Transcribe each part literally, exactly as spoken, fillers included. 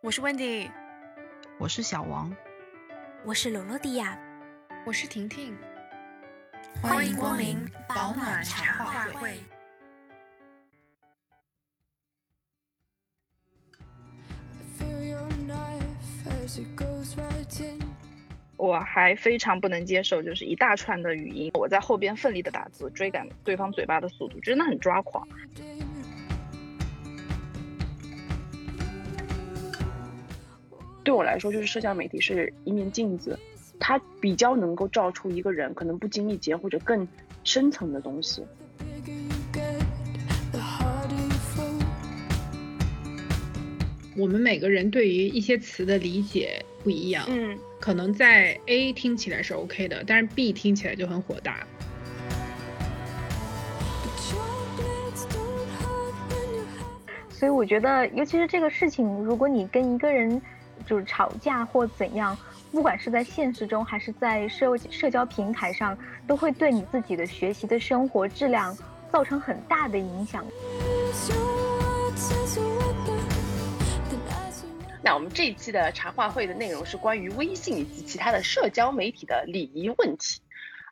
我是 Wendy， 我是小王，我是罗罗迪亚，我是婷婷。欢迎光临保暖茶话会。我还非常不能接受，就是一大串的语音，我在后边奋力的打字，追赶对方嘴巴的速度，真的很抓狂。对我来说，就是社交媒体是一面镜子，它比较能够照出一个人可能不经意间或者更深层的东西。我们每个人对于一些词的理解不一样，嗯，可能在 A 听起来是 OK 的，但是 B 听起来就很火大。所以我觉得，尤其是这个事情，如果你跟一个人就是吵架或怎样，不管是在现实中还是在社社交平台上，都会对你自己的学习的生活质量造成很大的影响。那我们这一期的茶话会的内容是关于微信以及其他的社交媒体的礼仪问题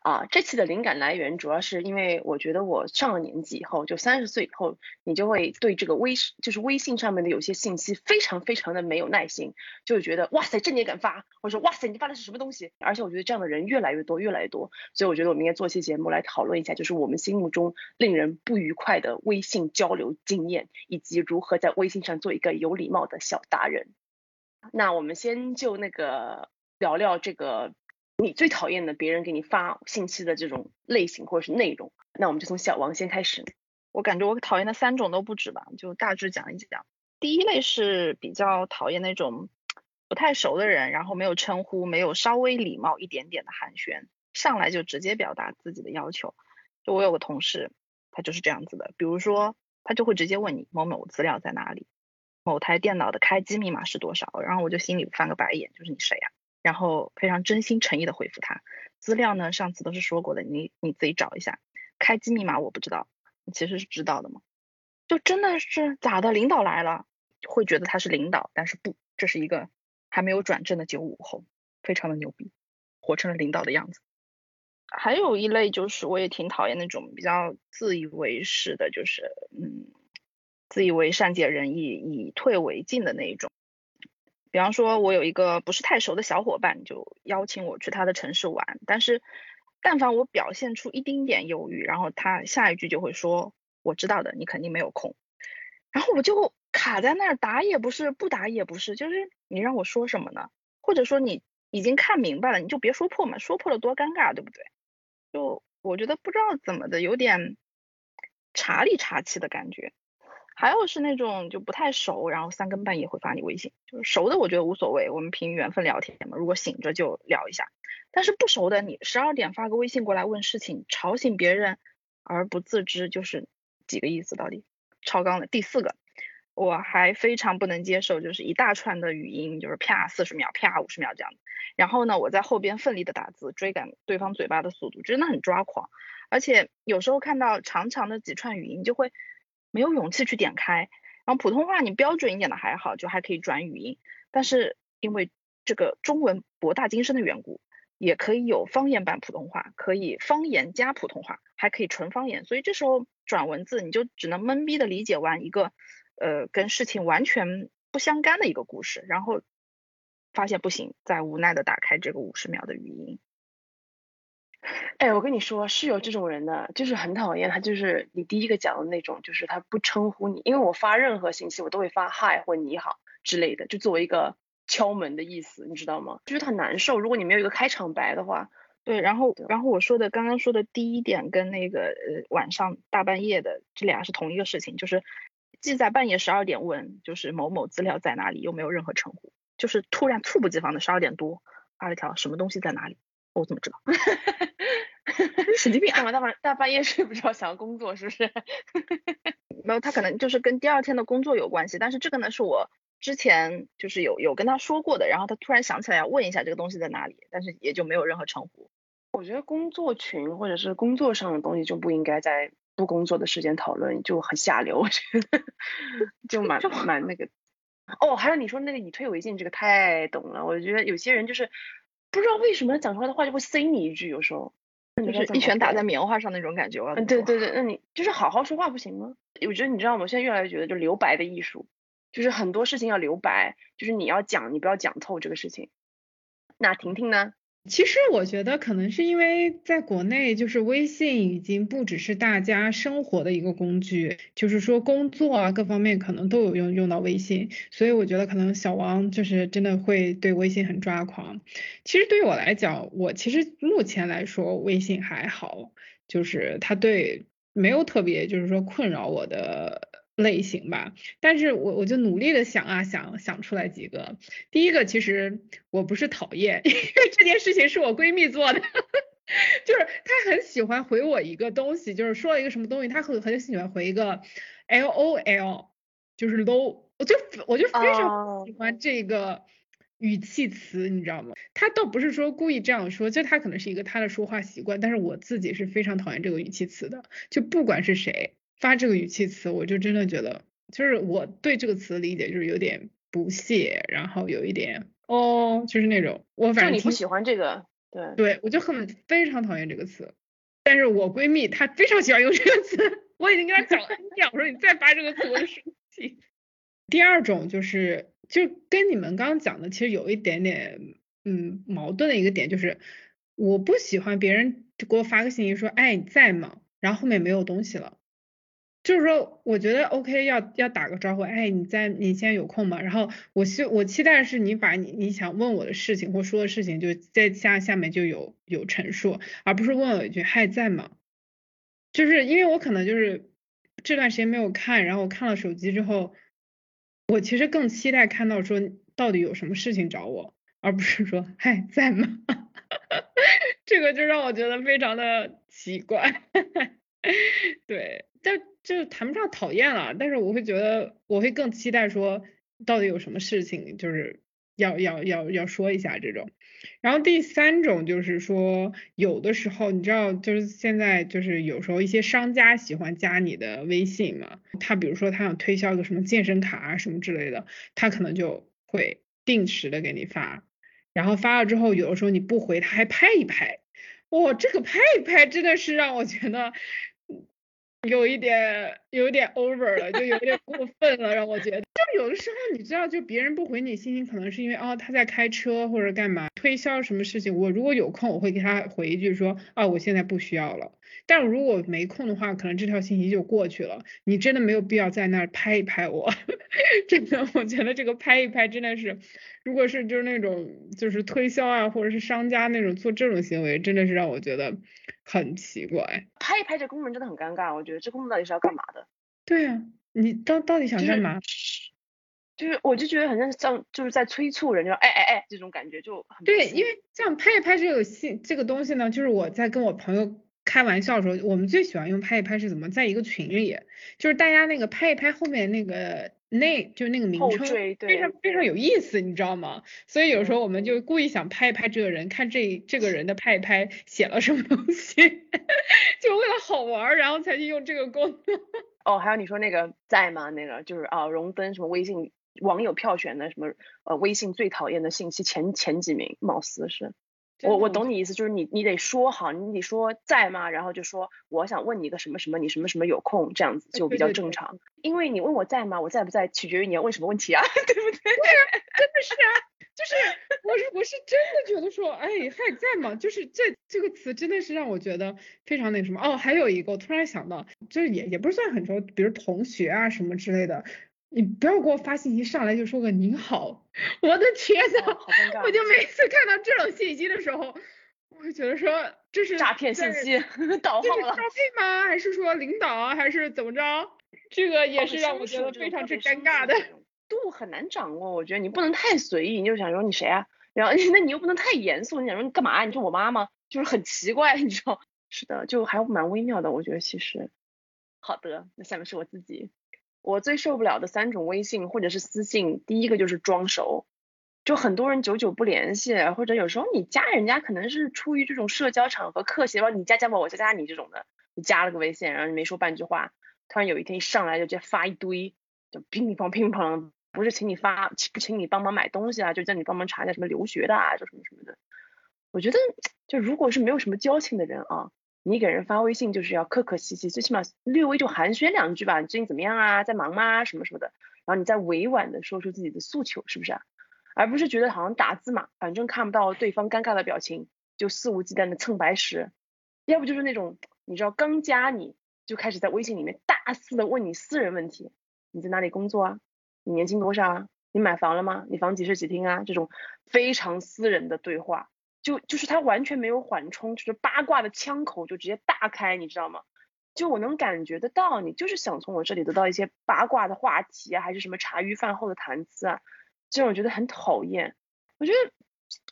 啊，这期的灵感来源主要是因为我觉得我上了年纪以后，就三十岁以后，你就会对这个微就是微信上面的有些信息非常非常的没有耐心，就觉得哇塞，这你也敢发，我说哇塞，你发的是什么东西？而且我觉得这样的人越来越多越来越多，所以我觉得我们应该做一期节目来讨论一下，就是我们心目中令人不愉快的微信交流经验，以及如何在微信上做一个有礼貌的小达人。那我们先就那个聊聊这个你最讨厌的别人给你发信息的这种类型或者是内容，那我们就从小王先开始。我感觉我讨厌的三种都不止吧，就大致讲一讲。第一类是比较讨厌那种不太熟的人，然后没有称呼，没有稍微礼貌一点点的寒暄，上来就直接表达自己的要求。就我有个同事，他就是这样子的，比如说他就会直接问你某某资料在哪里，某台电脑的开机密码是多少，然后我就心里翻个白眼，就是你谁啊？然后非常真心诚意的回复他，资料呢上次都是说过的，你你自己找一下，开机密码我不知道，你其实是知道的嘛。就真的是咋的，领导来了会觉得他是领导，但是不，这是一个还没有转正的九五后，非常的牛逼，活成了领导的样子。还有一类就是我也挺讨厌那种比较自以为是的，就是嗯自以为善解人意，以退为进的那一种。比方说我有一个不是太熟的小伙伴，就邀请我去他的城市玩，但是但凡我表现出一丁点犹豫，然后他下一句就会说我知道的，你肯定没有空。然后我就卡在那儿，答也不是不答也不是，就是你让我说什么呢？或者说你已经看明白了，你就别说破嘛，说破了多尴尬，对不对？就我觉得不知道怎么的，有点茶里茶气的感觉。还有是那种就不太熟，然后三更半夜会发你微信，就是熟的我觉得无所谓，我们凭缘分聊天嘛，如果醒着就聊一下。但是不熟的，你十二点发个微信过来问事情，吵醒别人而不自知，就是几个意思到底，超纲了。第四个，我还非常不能接受，就是一大串的语音，就是啪四十秒，啪五十秒这样的。然后呢，我在后边奋力的打字，追赶对方嘴巴的速度，真的很抓狂。而且有时候看到长长的几串语音，就会没有勇气去点开，然后普通话你标准一点的还好，就还可以转语音，但是因为这个中文博大精深的缘故，也可以有方言版普通话，可以方言加普通话，还可以纯方言，所以这时候转文字你就只能懵逼的理解完一个呃跟事情完全不相干的一个故事，然后发现不行，再无奈的打开这个五十秒的语音。哎，我跟你说是有这种人的，就是很讨厌他，就是你第一个讲的那种，就是他不称呼你，因为我发任何信息我都会发嗨或你好之类的，就作为一个敲门的意思，你知道吗？就是很难受，如果你没有一个开场白的话。对，然后然后我说的刚刚说的第一点跟那个呃晚上大半夜的这俩是同一个事情，就是既在半夜十二点问就是某某资料在哪里，又没有任何称呼，就是突然猝不及防的十二点多发了条什么东西在哪里，我怎么知道？神经病啊！大半大半夜睡不着，想要工作是不是？没有，他可能就是跟第二天的工作有关系，但是这个呢是我之前就是有有跟他说过的，然后他突然想起来要问一下这个东西在哪里，但是也就没有任何称呼。我觉得工作群或者是工作上的东西就不应该在不工作的时间讨论，就很下流，我觉得就蛮蛮那个。哦，还有你说那个以退为进，这个太懂了。我觉得有些人就是不知道为什么讲出来的话就会塞你一句，有时候就是一拳打在棉花上那种感觉。嗯，对对对，那你就是好好说话不行吗？我觉得你知道吗？我现在越来越觉得，就留白的艺术，就是很多事情要留白，就是你要讲，你不要讲透这个事情。那婷婷呢？其实我觉得可能是因为在国内，就是微信已经不只是大家生活的一个工具，就是说工作啊各方面可能都有用用到微信，所以我觉得可能小王就是真的会对微信很抓狂。其实对我来讲，我其实目前来说微信还好，就是它对没有特别就是说困扰我的类型吧，但是我我就努力的想啊想想出来几个。第一个其实我不是讨厌，因为这件事情是我闺蜜做的，就是她很喜欢回我一个东西，就是说了一个什么东西，她很很喜欢回一个 L O L， 就是 low， 我就我就非常喜欢这个语气词，你知道吗？她倒不是说故意这样说，就她可能是一个她的说话习惯，但是我自己是非常讨厌这个语气词的，就不管是谁发这个语气词，我就真的觉得，就是我对这个词理解就是有点不屑，然后有一点哦，就是那种我反正就你不喜欢这个，对对，我就很非常讨厌这个词。但是我闺蜜她非常喜欢用这个词，我已经跟她讲了一遍，我说你再发这个词我就生气。第二种就是，就跟你们刚刚讲的其实有一点点嗯矛盾的一个点，就是我不喜欢别人就给我发个信息说，哎你在吗？然后后面没有东西了。就是说我觉得 OK 要要打个招呼，哎你在你现在有空吗？然后我希我期待是你把你你想问我的事情或说的事情就在下下面就有有陈述，而不是问我一句嗨在吗？就是因为我可能就是这段时间没有看，然后我看了手机之后，我其实更期待看到说到底有什么事情找我，而不是说嗨在吗？这个就让我觉得非常的奇怪。对，但就谈不上讨厌了，但是我会觉得我会更期待说到底有什么事情就是要要要要说一下这种。然后第三种就是说有的时候你知道就是现在就是有时候一些商家喜欢加你的微信嘛，他比如说他想推销一个什么健身卡啊什么之类的，他可能就会定时的给你发，然后发了之后有的时候你不回他还拍一拍，哇、哦、这个拍一拍真的是让我觉得有一点有点 over 了，就有点过分了，让我觉得就有的时候你知道就别人不回你信息可能是因为哦他在开车或者干嘛推销什么事情，我如果有空我会给他回一句说啊我现在不需要了，但如果没空的话可能这条信息就过去了，你真的没有必要在那儿拍一拍我。真的我觉得这个拍一拍真的是如果是就是那种就是推销啊或者是商家那种做这种行为真的是让我觉得很奇怪。拍一拍这功能真的很尴尬，我觉得这功能到底是要干嘛的？对啊，你到到底想干嘛？就是、就是、我就觉得很像就是在催促人，就哎哎哎这种感觉就很。对，因为这样拍一拍这个信这个东西呢，就是我在跟我朋友开玩笑的时候，我们最喜欢用拍一拍是怎么？在一个群里，就是大家那个拍一拍后面那个那就那个名称非常非常有意思，你知道吗？所以有时候我们就故意想拍一拍这个人，看这这个人的拍一拍写了什么东西，就为了好玩，然后才去用这个功能。哦，还有你说那个在吗？那个就是啊，荣登什么微信网友票选的什么呃微信最讨厌的信息前前几名，貌似是。我我懂你意思，就是你你得说好，你得说在吗？然后就说我想问你一个什么什么，你什么什么有空，这样子就比较正常。对对对，因为你问我在吗，我在不在取决于你要问什么问题啊，对不对？对，真的是啊，就是我是我是真的觉得说，哎，还在吗？就是这这个词真的是让我觉得非常那什么。哦，还有一个我突然想到，就是也也不是算很熟，比如同学啊什么之类的。你不要给我发信息上来就说个您好，我的天哪、哦、我就每次看到这种信息的时候我会觉得说这是诈骗信息，导航了，这是诈骗吗？还是说领导还是怎么着？这个也是让我觉得非常之尴尬的、哦、度很难掌握。我觉得你不能太随意，你就想说你谁啊，然后那你又不能太严肃，你想说你干嘛、啊、你是我妈妈，就是很奇怪，你知道。是的，就还蛮微妙的，我觉得其实。好的，那下面是我自己。我最受不了的三种微信或者是私信，第一个就是装熟，就很多人久久不联系，或者有时候你加人家可能是出于这种社交场合客气，然后你加加我，我加加你这种的，你加了个微信，然后你没说半句话，突然有一天一上来就直接发一堆，就乒乓乒乓不是请你发请你帮忙买东西啊，就叫你帮忙查一下什么留学的啊，就什么什么的。我觉得就如果是没有什么交情的人啊，你给人发微信就是要客客气气，最起码略微就寒暄两句吧，你最近怎么样啊，在忙吗什么什么的，然后你再委婉的说出自己的诉求，是不是啊？而不是觉得好像打字嘛，反正看不到对方尴尬的表情，就肆无忌惮的蹭白食。要不就是那种你知道刚加你就开始在微信里面大肆的问你私人问题，你在哪里工作啊，你年薪多少啊，你买房了吗，你房几室几厅啊，这种非常私人的对话，就就是他完全没有缓冲，就是八卦的枪口就直接大开，你知道吗？就我能感觉得到你就是想从我这里得到一些八卦的话题啊，还是什么茶余饭后的谈资啊，这种我觉得很讨厌。我觉得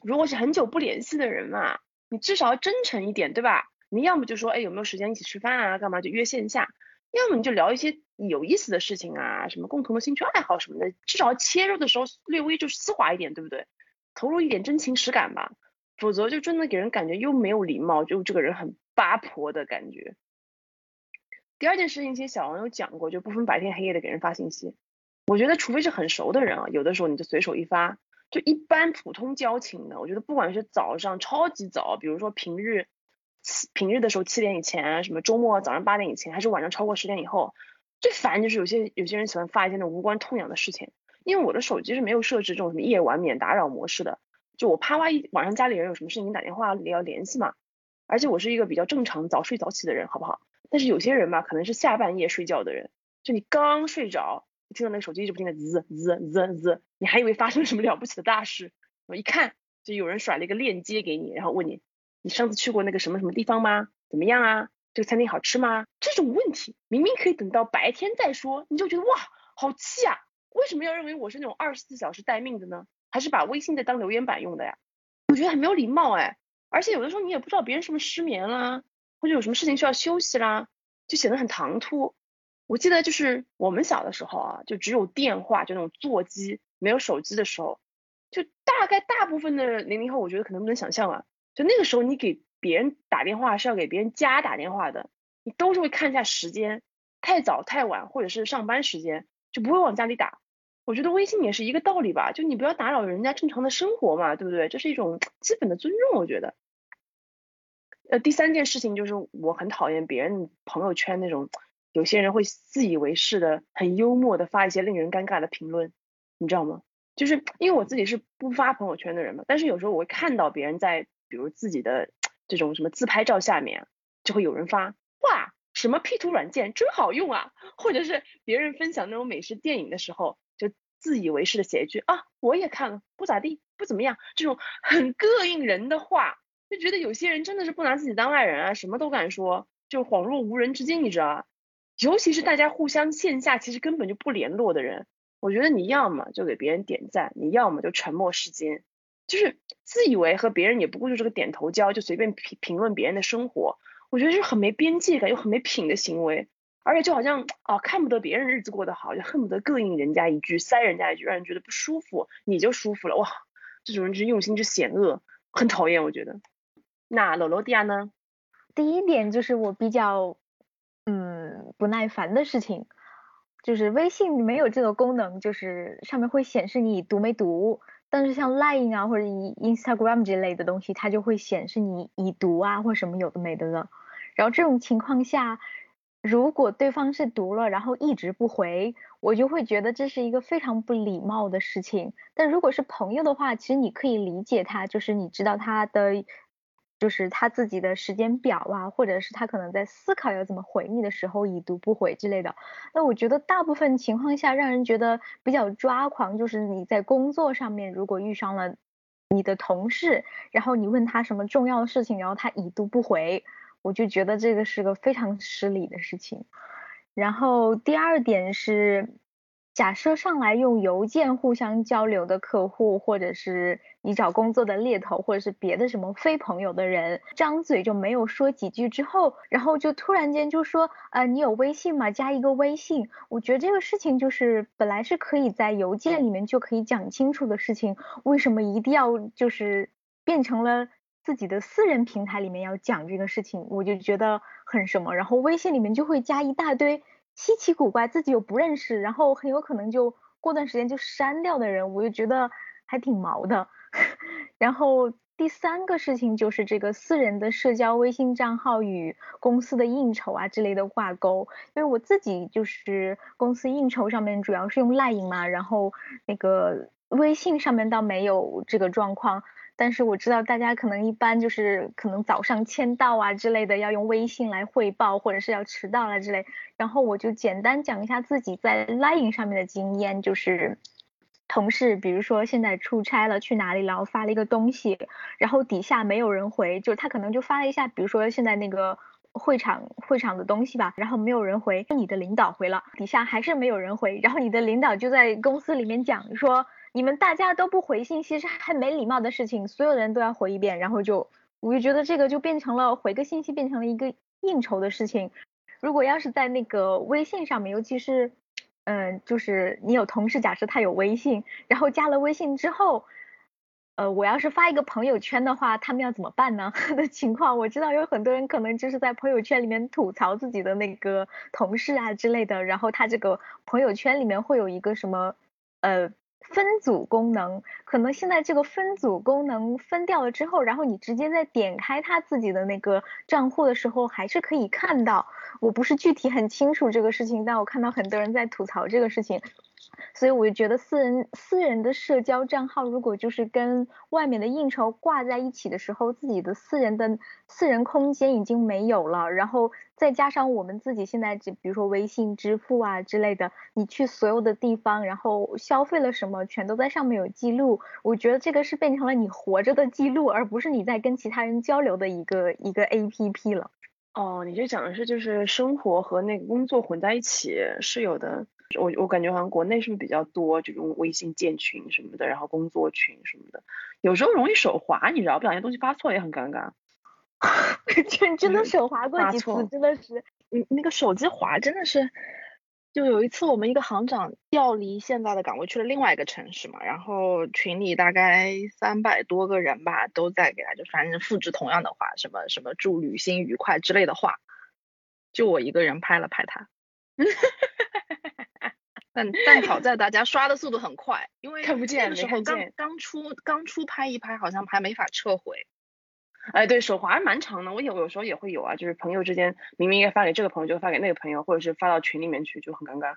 如果是很久不联系的人啊，你至少要真诚一点，对吧？你要么就说哎有没有时间一起吃饭啊干嘛，就约线下，要么你就聊一些有意思的事情啊，什么共同的兴趣爱好什么的，至少切入的时候略微就丝滑一点，对不对？投入一点真情实感吧，否则就真的给人感觉又没有礼貌，就这个人很八婆的感觉。第二件事情其实小王有讲过，就不分白天黑夜的给人发信息，我觉得除非是很熟的人啊，有的时候你就随手一发，就一般普通交情的，我觉得不管是早上超级早，比如说平日平日的时候七点以前，什么周末早上八点以前，还是晚上超过十点以后，最烦就是有些有些人喜欢发一些那无关痛痒的事情。因为我的手机是没有设置这种什么夜晚免打扰模式的，就我怕万一晚上家里人有什么事情打电话要联系嘛，而且我是一个比较正常早睡早起的人，好不好？但是有些人吧，可能是下半夜睡觉的人，就你刚睡着听到那个手机一直不停的滋滋滋滋，你还以为发生什么了不起的大事，我一看就有人甩了一个链接给你，然后问你你上次去过那个什么什么地方吗，怎么样啊，这个餐厅好吃吗，这种问题明明可以等到白天再说，你就觉得哇好气啊，为什么要认为我是那种二十四小时待命的呢？还是把微信的当留言板用的呀，我觉得很没有礼貌哎。而且有的时候你也不知道别人是不是失眠啦，或者有什么事情需要休息啦，就显得很唐突。我记得就是我们小的时候啊，就只有电话，就那种座机没有手机的时候，就大概大部分的零零后我觉得可能不能想象啊，就那个时候你给别人打电话是要给别人家打电话的，你都是会看一下时间，太早太晚或者是上班时间，就不会往家里打。我觉得微信也是一个道理吧，就你不要打扰人家正常的生活嘛，对不对？这是一种基本的尊重，我觉得。呃，第三件事情就是我很讨厌别人朋友圈那种有些人会自以为是的很幽默的发一些令人尴尬的评论，你知道吗？就是因为我自己是不发朋友圈的人嘛，但是有时候我会看到别人在比如自己的这种什么自拍照下面就会有人发哇什么 P 图软件真好用啊，或者是别人分享那种美食电影的时候就自以为是的写一句啊我也看了不咋地不怎么样，这种很膈应人的话，就觉得有些人真的是不拿自己当外人啊，什么都敢说，就恍若无人之境，你知道啊。尤其是大家互相线下其实根本就不联络的人，我觉得你要么就给别人点赞，你要么就沉默是金，就是自以为和别人也不过就是个点头交，就随便评评论别人的生活，我觉得是很没边界感又很没品的行为。而且就好像啊看不得别人日子过得好，就恨不得膈应人家一句塞人家一句，让人觉得不舒服你就舒服了，哇这种人之用心之险恶，很讨厌我觉得。那楼楼迪亚呢？第一点就是我比较嗯，不耐烦的事情，就是微信没有这个功能，就是上面会显示你读没读，但是像 LINE 啊或者 Instagram 之类的东西它就会显示你已读啊或什么有的没的了。然后这种情况下如果对方是读了然后一直不回，我就会觉得这是一个非常不礼貌的事情。但如果是朋友的话，其实你可以理解他，就是你知道他的就是他自己的时间表啊，或者是他可能在思考要怎么回你的时候已读不回之类的。那我觉得大部分情况下让人觉得比较抓狂，就是你在工作上面如果遇上了你的同事，然后你问他什么重要的事情，然后他已读不回，我就觉得这个是个非常失礼的事情。然后第二点是，假设上来用邮件互相交流的客户，或者是你找工作的猎头，或者是别的什么非朋友的人，张嘴就没有说几句之后，然后就突然间就说呃，你有微信吗？加一个微信。我觉得这个事情就是本来是可以在邮件里面就可以讲清楚的事情，为什么一定要就是变成了自己的私人平台里面要讲这个事情，我就觉得很什么。然后微信里面就会加一大堆稀奇古怪自己又不认识，然后很有可能就过段时间就删掉的人，我就觉得还挺毛的。然后第三个事情就是这个私人的社交微信账号与公司的应酬啊之类的挂钩，因为我自己就是公司应酬上面主要是用LINE嘛，然后那个微信上面倒没有这个状况，但是我知道大家可能一般就是可能早上签到啊之类的要用微信来汇报，或者是要迟到了之类。然后我就简单讲一下自己在 LINE 上面的经验，就是同事比如说现在出差了去哪里，然后发了一个东西，然后底下没有人回，就是他可能就发了一下比如说现在那个会场会场的东西吧，然后没有人回，你的领导回了，底下还是没有人回，然后你的领导就在公司里面讲说你们大家都不回信息是很没礼貌的事情，所有人都要回一遍。然后就我就觉得这个就变成了回个信息变成了一个应酬的事情。如果要是在那个微信上面，尤其是嗯，就是你有同事假设他有微信，然后加了微信之后呃，我要是发一个朋友圈的话，他们要怎么办呢的情况，我知道有很多人可能就是在朋友圈里面吐槽自己的那个同事啊之类的，然后他这个朋友圈里面会有一个什么呃分组功能，可能现在这个分组功能分掉了之后，然后你直接在点开他自己的那个账户的时候还是可以看到。我不是具体很清楚这个事情，但我看到很多人在吐槽这个事情。所以我就觉得私人私人的社交账号如果就是跟外面的应酬挂在一起的时候，自己的私人的私人空间已经没有了，然后再加上我们自己现在比如说微信支付啊之类的，你去所有的地方然后消费了什么全都在上面有记录，我觉得这个是变成了你活着的记录，而不是你在跟其他人交流的一个一个 A P P 了。哦，你这讲的是就是生活和那个工作混在一起是有的。我我感觉好像国内是不是比较多这种微信建群什么的，然后工作群什么的，有时候容易手滑，你知道，不小心东西发错也很尴尬。真真的手滑过几次，真的是，你那个手机滑真的是，就有一次我们一个行长调离现在的岗位去了另外一个城市嘛，然后群里大概三百多个人吧，都在给他就反正复制同样的话，什么什么祝旅行愉快之类的话，就我一个人拍了拍他。但但好在大家刷的速度很快，因为看不见没看见，刚出刚出拍一拍好像还没法撤回。哎，对，手滑蛮长的，我有有时候也会有啊，就是朋友之间明明应该发给这个朋友就发给那个朋友，或者是发到群里面去，就很尴尬。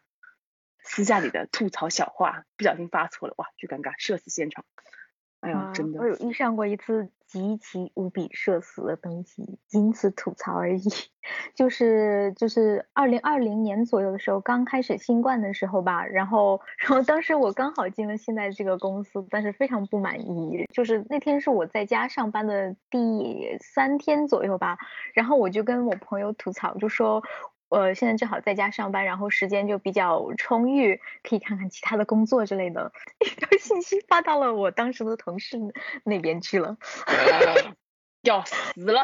私下里的吐槽小话不小心发错了，哇，巨尴尬，社死现场。哎呀，真的，啊，我有遇上过一次极其无比社死的东西，仅此吐槽而已。就是就是二零二零年左右的时候，刚开始新冠的时候吧，然后然后当时我刚好进了现在这个公司，但是非常不满意。就是那天是我在家上班的第三天左右吧，然后我就跟我朋友吐槽，就说呃，现在正好在家上班，然后时间就比较充裕，可以看看其他的工作之类的。一条信息发到了我当时的同事那边去了，要死了。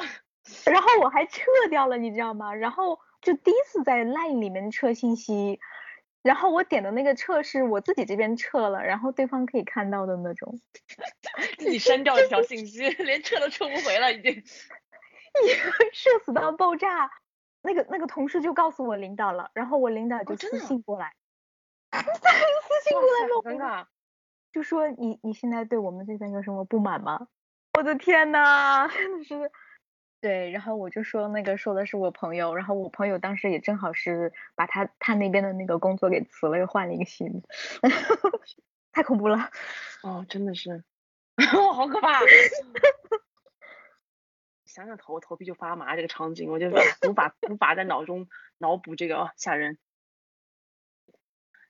然后我还撤掉了，你知道吗？然后就第一次在 LINE 里面撤信息，然后我点的那个撤是我自己这边撤了，然后对方可以看到的那种。自己删掉一条信息，连撤都撤不回了，已经。社死到爆炸。那个那个同事就告诉我领导了，然后我领导就私信过来，哦啊、私信过来了，就说你你现在对我们这边有什么不满吗？我的天哪，真的是。对，然后我就说那个说的是我朋友，然后我朋友当时也正好是把他他那边的那个工作给辞了，又换了一个新的，太恐怖了。哦，真的是，哦，好可怕。想想头头皮就发麻，这个场景我就无法无法在脑中脑补这个啊，吓人。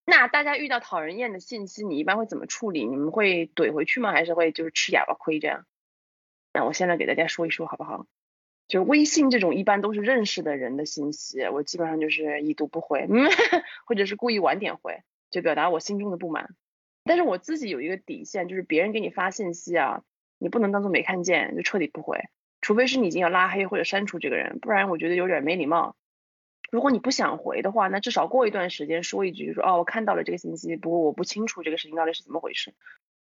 那大家遇到讨人厌的信息，你一般会怎么处理？你们会怼回去吗？还是会就是吃哑巴亏这样？那我现在给大家说一说好不好？就是微信这种一般都是认识的人的信息，我基本上就是已读不回，嗯，或者是故意晚点回，就表达我心中的不满。但是我自己有一个底线，就是别人给你发信息啊，你不能当做没看见就彻底不回。除非是你已经要拉黑或者删除这个人，不然我觉得有点没礼貌。如果你不想回的话，那至少过一段时间说一句，就说哦，我看到了这个信息，不过我不清楚这个事情到底是怎么回事。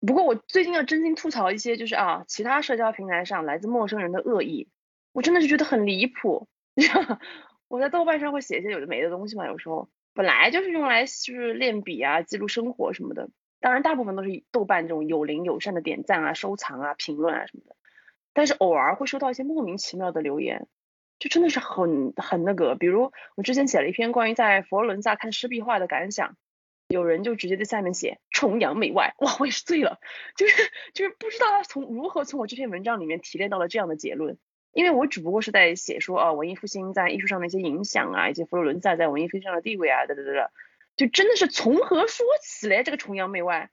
不过我最近要真心吐槽一些，就是啊，其他社交平台上来自陌生人的恶意，我真的是觉得很离谱。我在豆瓣上会写一些有的没的东西嘛，有时候本来就是用来就是练笔啊，记录生活什么的。当然大部分都是豆瓣这种有灵有善的点赞啊、收藏啊、评论啊什么的，但是偶尔会收到一些莫名其妙的留言，就真的是很很那个。比如我之前写了一篇关于在佛罗伦萨看湿壁画的感想，有人就直接在下面写崇洋媚外，哇，我也是醉了，就是就是不知道他从如何从我这篇文章里面提炼到了这样的结论。因为我只不过是在写说啊文艺复兴在艺术上的一些影响啊，以及佛罗伦萨在文艺复兴上的地位啊，对对对，就真的是从何说起来这个崇洋媚外。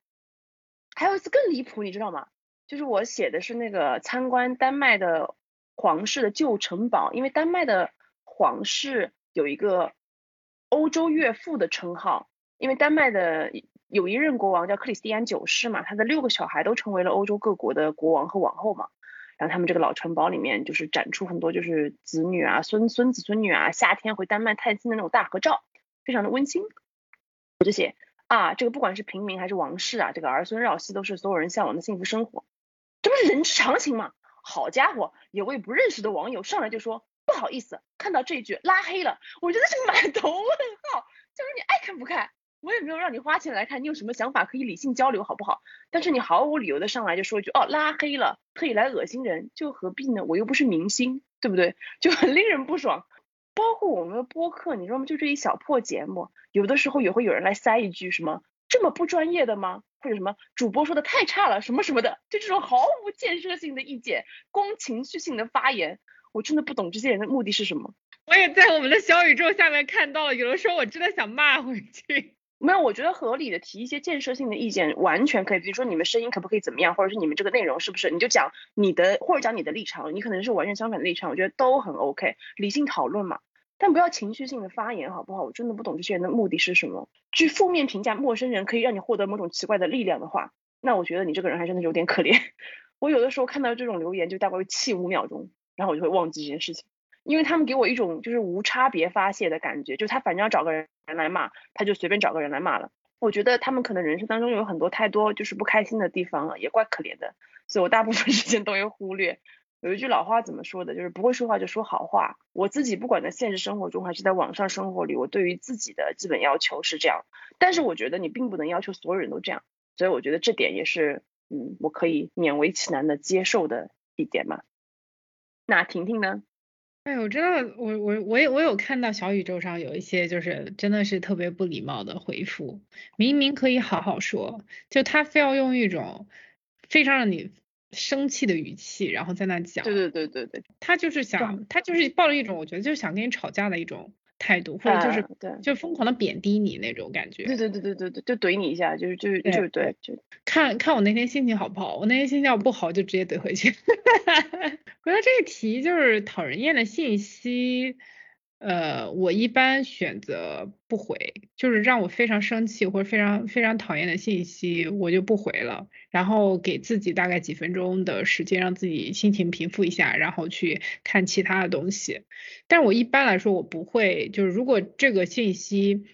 还有一次更离谱，你知道吗？就是我写的是那个参观丹麦的皇室的旧城堡，因为丹麦的皇室有一个欧洲岳父的称号，因为丹麦的有一任国王叫克里斯蒂安九世嘛，他的六个小孩都成为了欧洲各国的国王和王后嘛。然后他们这个老城堡里面就是展出很多就是子女啊、孙孙子孙女啊夏天回丹麦探亲的那种大合照，非常的温馨。我就写啊，这个不管是平民还是王室啊，这个儿孙绕膝都是所有人向往的幸福生活，这不是人之常情吗？好家伙，有位不认识的网友上来就说不好意思，看到这一句拉黑了。我觉得是满头问号，就是你爱看不看，我也没有让你花钱来看，你有什么想法可以理性交流好不好？但是你毫无理由的上来就说一句哦拉黑了，特意来恶心人，就何必呢？我又不是明星，对不对？就很令人不爽。包括我们的播客，你知道吗？就这一小破节目，有的时候也会有人来塞一句什么这么不专业的吗？或者什么主播说的太差了什么什么的，就这种毫无建设性的意见，光情绪性的发言，我真的不懂这些人的目的是什么。我也在我们的小宇宙下面看到了，有的时候我真的想骂回去。没有，我觉得合理的提一些建设性的意见完全可以，比如说你们声音可不可以怎么样，或者是你们这个内容是不是，你就讲你的或者讲你的立场，你可能是完全相反的立场，我觉得都很 OK， 理性讨论嘛，但不要情绪性的发言好不好？我真的不懂这些人的目的是什么。去负面评价陌生人可以让你获得某种奇怪的力量的话，那我觉得你这个人还真的有点可怜。我有的时候看到这种留言就大概会气五秒钟，然后我就会忘记这件事情，因为他们给我一种就是无差别发泄的感觉，就他反正要找个人来骂，他就随便找个人来骂了。我觉得他们可能人生当中有很多太多就是不开心的地方了，也怪可怜的，所以我大部分时间都会忽略。有一句老话怎么说的，就是不会说话就说好话。我自己不管在现实生活中还是在网上生活里，我对于自己的基本要求是这样，但是我觉得你并不能要求所有人都这样，所以我觉得这点也是嗯，我可以勉为其难的接受的一点嘛。那婷婷呢？哎，我真的，我我我也我有看到小宇宙上有一些就是真的是特别不礼貌的回复，明明可以好好说，就他非要用一种非常让你生气的语气，然后在那讲。对对对对对，他就是想，他就是抱着一种我觉得就是想跟你吵架的一种态度，或者就是、啊、对，就疯狂的贬低你那种感觉。对对对对对对，就怼你一下，就是就是就是对，就看看我那天心情好不好，我那天心情要不好就直接怼回去。回到这个题，就是讨人厌的信息，呃，我一般选择不回，就是让我非常生气或者非常非常讨厌的信息，我就不回了，然后给自己大概几分钟的时间，让自己心情平复一下，然后去看其他的东西。但我一般来说我不会，就是如果这个信息，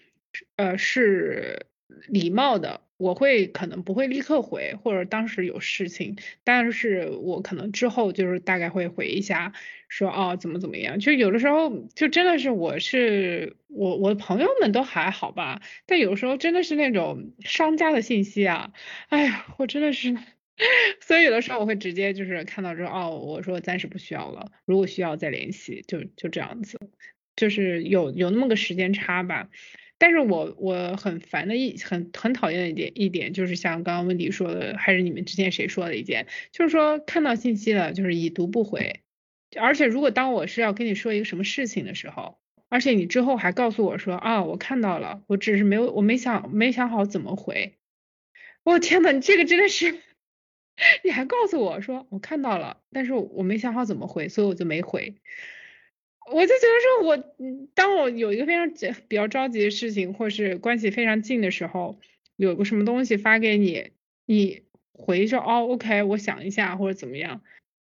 呃，是礼貌的，我会可能不会立刻回，或者当时有事情，但是我可能之后就是大概会回一下说哦怎么怎么样。就有的时候就真的是我是我我的朋友们都还好吧，但有时候真的是那种商家的信息啊，哎呀我真的是所以有的时候我会直接就是看到说哦我说暂时不需要了，如果需要再联系，就就这样子，就是有有那么个时间差吧。但是我我很烦的一很很讨厌的一点一点就是像刚刚温迪说的，还是你们之前谁说的一点，就是说看到信息了就是已读不回，而且如果当我是要跟你说一个什么事情的时候，而且你之后还告诉我说啊我看到了，我只是没有我没想没想好怎么回，我天哪，你这个真的是你还告诉我说我看到了，但是我没想好怎么回，所以我就没回。我就觉得说我当我有一个非常比较着急的事情，或是关系非常近的时候，有个什么东西发给你，你回说哦 OK 我想一下或者怎么样，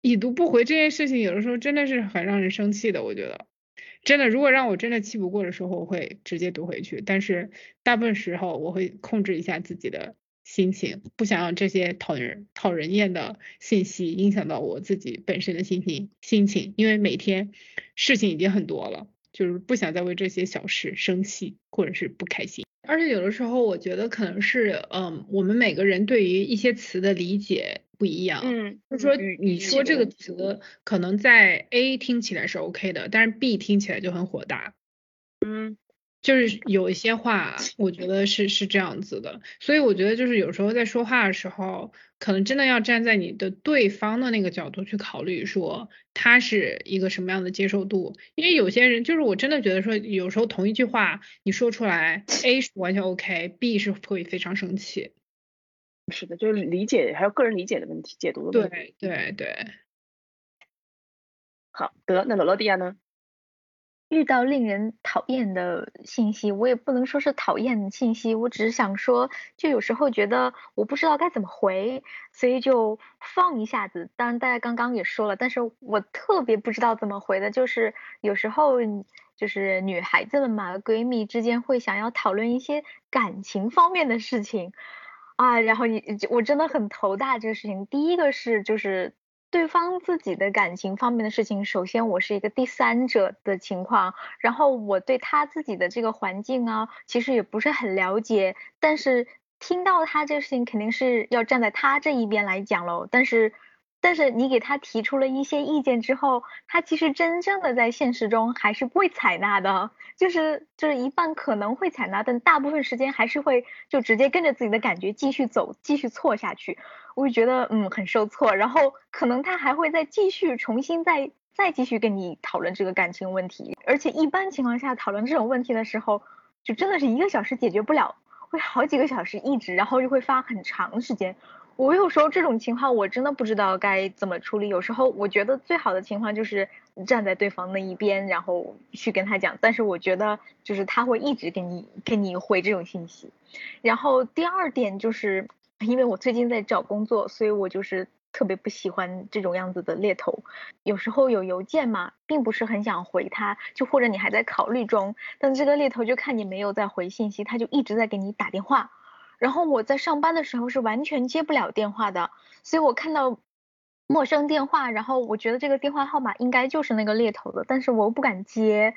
已读不回这件事情有的时候真的是很让人生气的。我觉得真的如果让我真的气不过的时候，我会直接读回去，但是大部分时候我会控制一下自己的心情，不想让这些讨人讨人厌的信息影响到我自己本身的心情心情，因为每天事情已经很多了，就是不想再为这些小事生气或者是不开心。而且有的时候我觉得可能是嗯，我们每个人对于一些词的理解不一样，嗯，就是说你说这个词可能在 A 听起来是 OK 的，但是 B 听起来就很火大，嗯，就是有一些话我觉得是是这样子的。所以我觉得就是有时候在说话的时候可能真的要站在你的对方的那个角度去考虑，说他是一个什么样的接受度。因为有些人就是我真的觉得说有时候同一句话你说出来 A 是完全 OK， B 是会非常生气。是的，就是理解还有个人理解的问题，解读的问题。对对对。好的，那罗罗蒂亚呢？遇到令人讨厌的信息，我也不能说是讨厌信息，我只是想说就有时候觉得我不知道该怎么回，所以就放一下子。当然大家刚刚也说了，但是我特别不知道怎么回的就是有时候就是女孩子们嘛，闺蜜之间会想要讨论一些感情方面的事情啊，然后你我真的很头大这个事情。第一个是就是对方自己的感情方面的事情，首先我是一个第三者的情况，然后我对他自己的这个环境啊其实也不是很了解，但是听到他这个事情肯定是要站在他这一边来讲咯。但是但是你给他提出了一些意见之后，他其实真正的在现实中还是不会采纳的，就是就是一半可能会采纳，但大部分时间还是会就直接跟着自己的感觉继续走，继续错下去。我就觉得嗯很受挫，然后可能他还会再继续重新再再继续跟你讨论这个感情问题，而且一般情况下讨论这种问题的时候，就真的是一个小时解决不了，会好几个小时一直，然后就会花很长的时间。我有时候这种情况我真的不知道该怎么处理，有时候我觉得最好的情况就是站在对方那一边，然后去跟他讲，但是我觉得就是他会一直跟你跟你回这种信息。然后第二点就是因为我最近在找工作，所以我就是特别不喜欢这种样子的猎头。有时候有邮件嘛并不是很想回他，就或者你还在考虑中，但这个猎头就看你没有在回信息，他就一直在给你打电话。然后我在上班的时候是完全接不了电话的，所以我看到陌生电话，然后我觉得这个电话号码应该就是那个猎头的，但是我又不敢接，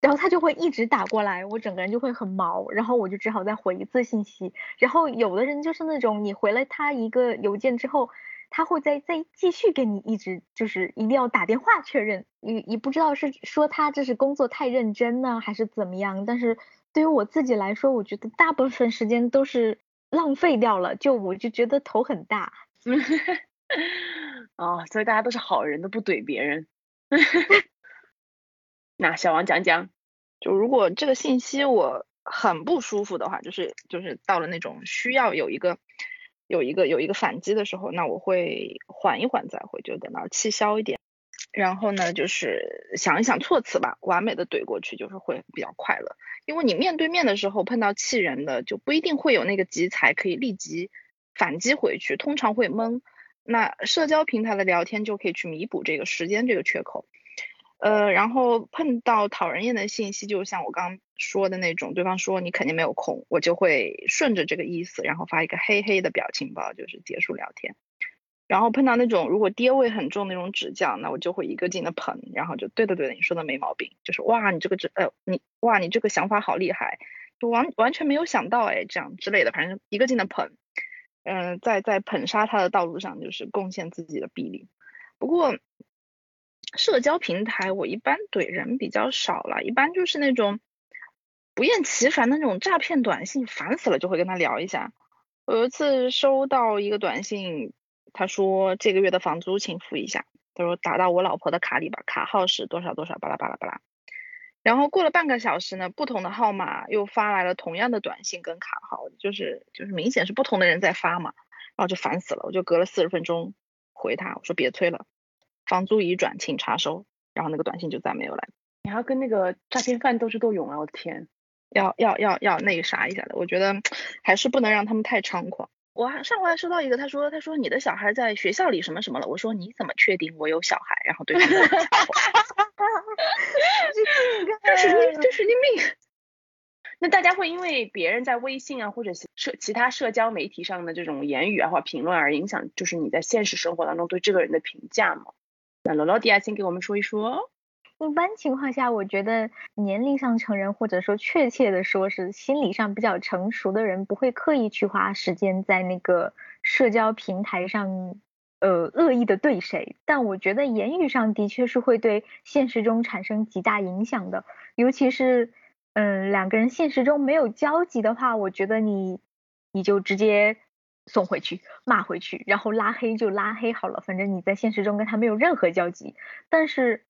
然后他就会一直打过来，我整个人就会很毛，然后我就只好再回一次信息。然后有的人就是那种你回了他一个邮件之后，他会再再继续给你一直就是一定要打电话确认，你你不知道是说他这是工作太认真呢还是怎么样。但是对于我自己来说，我觉得大部分时间都是浪费掉了，就我就觉得头很大。哦，所以大家都是好人，都不怼别人。那小王讲讲，就如果这个信息我很不舒服的话，就是就是到了那种需要有一个有一个有一个反击的时候，那我会缓一缓再回，就等到气消一点。然后呢就是想一想措辞吧，完美的怼过去就是会比较快乐。因为你面对面的时候碰到气人的就不一定会有那个急才可以立即反击回去，通常会懵，那社交平台的聊天就可以去弥补这个时间这个缺口。呃，然后碰到讨人厌的信息，就像我刚刚说的那种，对方说你肯定没有空，我就会顺着这个意思然后发一个嘿嘿的表情包，就是结束聊天。然后碰到那种如果爹味很重那种指教，那我就会一个劲的捧，然后就对的对的，你说的没毛病，就是哇你这个呃你哇你这个想法好厉害，就完完全没有想到哎这样之类的，反正一个劲的捧，嗯、呃，在在捧杀他的道路上就是贡献自己的臂力。不过社交平台我一般怼人比较少了，一般就是那种不厌其烦的那种诈骗短信，烦死了就会跟他聊一下。我有一次收到一个短信。他说这个月的房租请付一下，他说打到我老婆的卡里吧，卡号是多少多少巴拉巴拉巴拉。然后过了半个小时呢，不同的号码又发来了同样的短信跟卡号，就是就是明显是不同的人在发嘛，然后就烦死了，我就隔了四十分钟回他，我说别催了，房租已转请查收，然后那个短信就再没有来。你还要跟那个诈骗犯斗智斗勇啊，我的天，要要要要那个啥一下的，我觉得还是不能让他们太猖狂。我上回还收到一个，他说他说你的小孩在学校里什么什么了，我说你怎么确定我有小孩，然后对方这是你这是你命。那大家会因为别人在微信啊或者社其他社交媒体上的这种言语啊或评论而影响就是你在现实生活当中对这个人的评价吗？那罗罗迪亚先给我们说一说。一般情况下我觉得年龄上成人，或者说确切的说是心理上比较成熟的人，不会刻意去花时间在那个社交平台上呃恶意的对谁，但我觉得言语上的确是会对现实中产生极大影响的，尤其是嗯两个人现实中没有交集的话，我觉得你你就直接送回去骂回去，然后拉黑就拉黑好了，反正你在现实中跟他没有任何交集。但是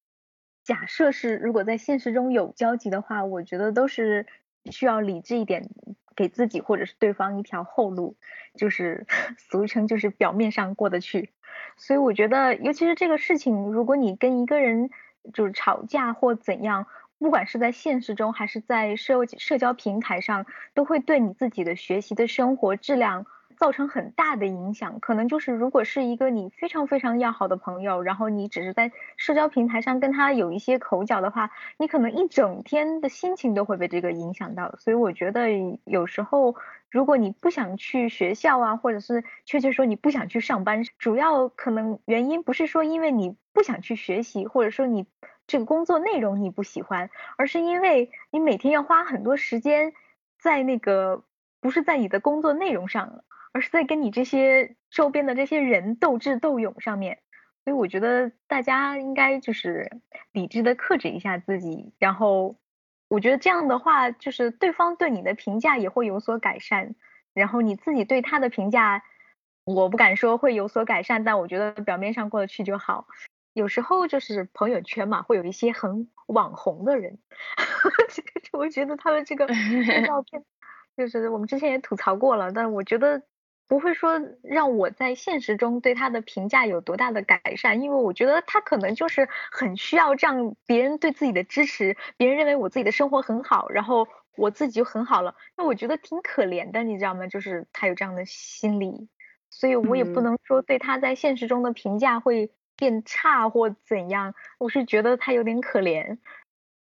假设是如果在现实中有交集的话，我觉得都是需要理智一点，给自己或者是对方一条后路，就是俗称就是表面上过得去。所以我觉得尤其是这个事情，如果你跟一个人就是吵架或怎样，不管是在现实中还是在社社交平台上，都会对你自己的学习的生活质量造成很大的影响。可能就是如果是一个你非常非常要好的朋友，然后你只是在社交平台上跟他有一些口角的话，你可能一整天的心情都会被这个影响到。所以我觉得有时候如果你不想去学校啊，或者是确切说你不想去上班，主要可能原因不是说因为你不想去学习，或者说你这个工作内容你不喜欢，而是因为你每天要花很多时间在那个不是在你的工作内容上，而是在跟你这些周边的这些人斗智斗勇上面。所以我觉得大家应该就是理智的克制一下自己，然后我觉得这样的话就是对方对你的评价也会有所改善，然后你自己对他的评价我不敢说会有所改善，但我觉得表面上过得去就好。有时候就是朋友圈嘛，会有一些很网红的人我觉得他们这个照片就是我们之前也吐槽过了，但我觉得不会说让我在现实中对他的评价有多大的改善，因为我觉得他可能就是很需要这样别人对自己的支持，别人认为我自己的生活很好，然后我自己就很好了，那我觉得挺可怜的，你知道吗？就是他有这样的心理，所以我也不能说对他在现实中的评价会变差或怎样，我是觉得他有点可怜。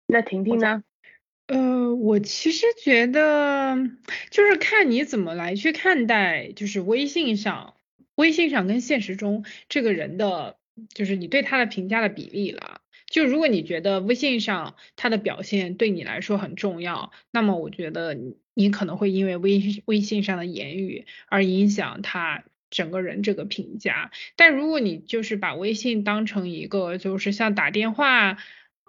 那婷婷呢？呃，我其实觉得就是看你怎么来去看待，就是微信上微信上跟现实中这个人的就是你对他的评价的比例了。就如果你觉得微信上他的表现对你来说很重要，那么我觉得你可能会因为微微信上的言语而影响他整个人这个评价。但如果你就是把微信当成一个就是像打电话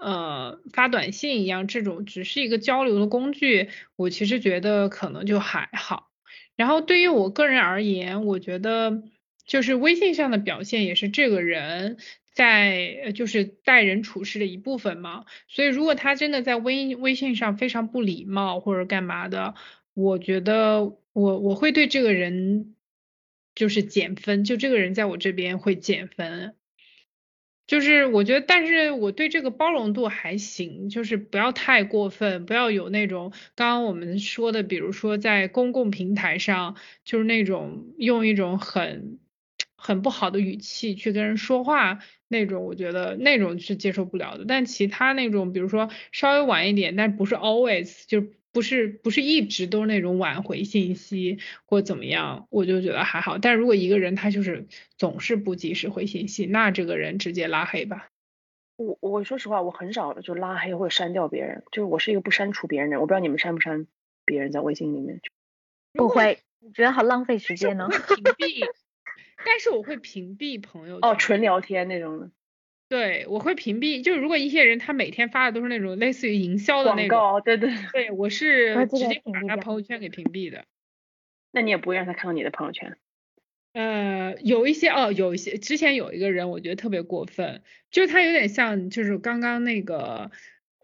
呃，发短信一样，这种只是一个交流的工具，我其实觉得可能就还好。然后对于我个人而言，我觉得就是微信上的表现也是这个人在就是待人处事的一部分嘛，所以如果他真的在微微信上非常不礼貌或者干嘛的，我觉得我我会对这个人就是减分，就这个人在我这边会减分。就是我觉得，但是我对这个包容度还行，就是不要太过分，不要有那种刚刚我们说的，比如说在公共平台上，就是那种用一种很很不好的语气去跟人说话那种，我觉得那种是接受不了的。但其他那种，比如说稍微晚一点，但不是 always， 就不是不是一直都是那种挽回信息或怎么样，我就觉得还好。但如果一个人他就是总是不及时回信息，那这个人直接拉黑吧。我我说实话，我很少就拉黑或者删掉别人，就是我是一个不删除别人的人。我不知道你们删不删别人在微信里面？不会，我觉得好浪费时间呢。屏蔽，但是我会屏蔽朋友。哦，纯聊天那种的。对，我会屏蔽，就是如果一些人他每天发的都是那种类似于营销的那种广告，对对对，我是直接把他朋友圈给屏蔽的。那你也不会让他看到你的朋友圈？呃，有一些哦，有一些之前有一个人我觉得特别过分，就是他有点像就是刚刚那个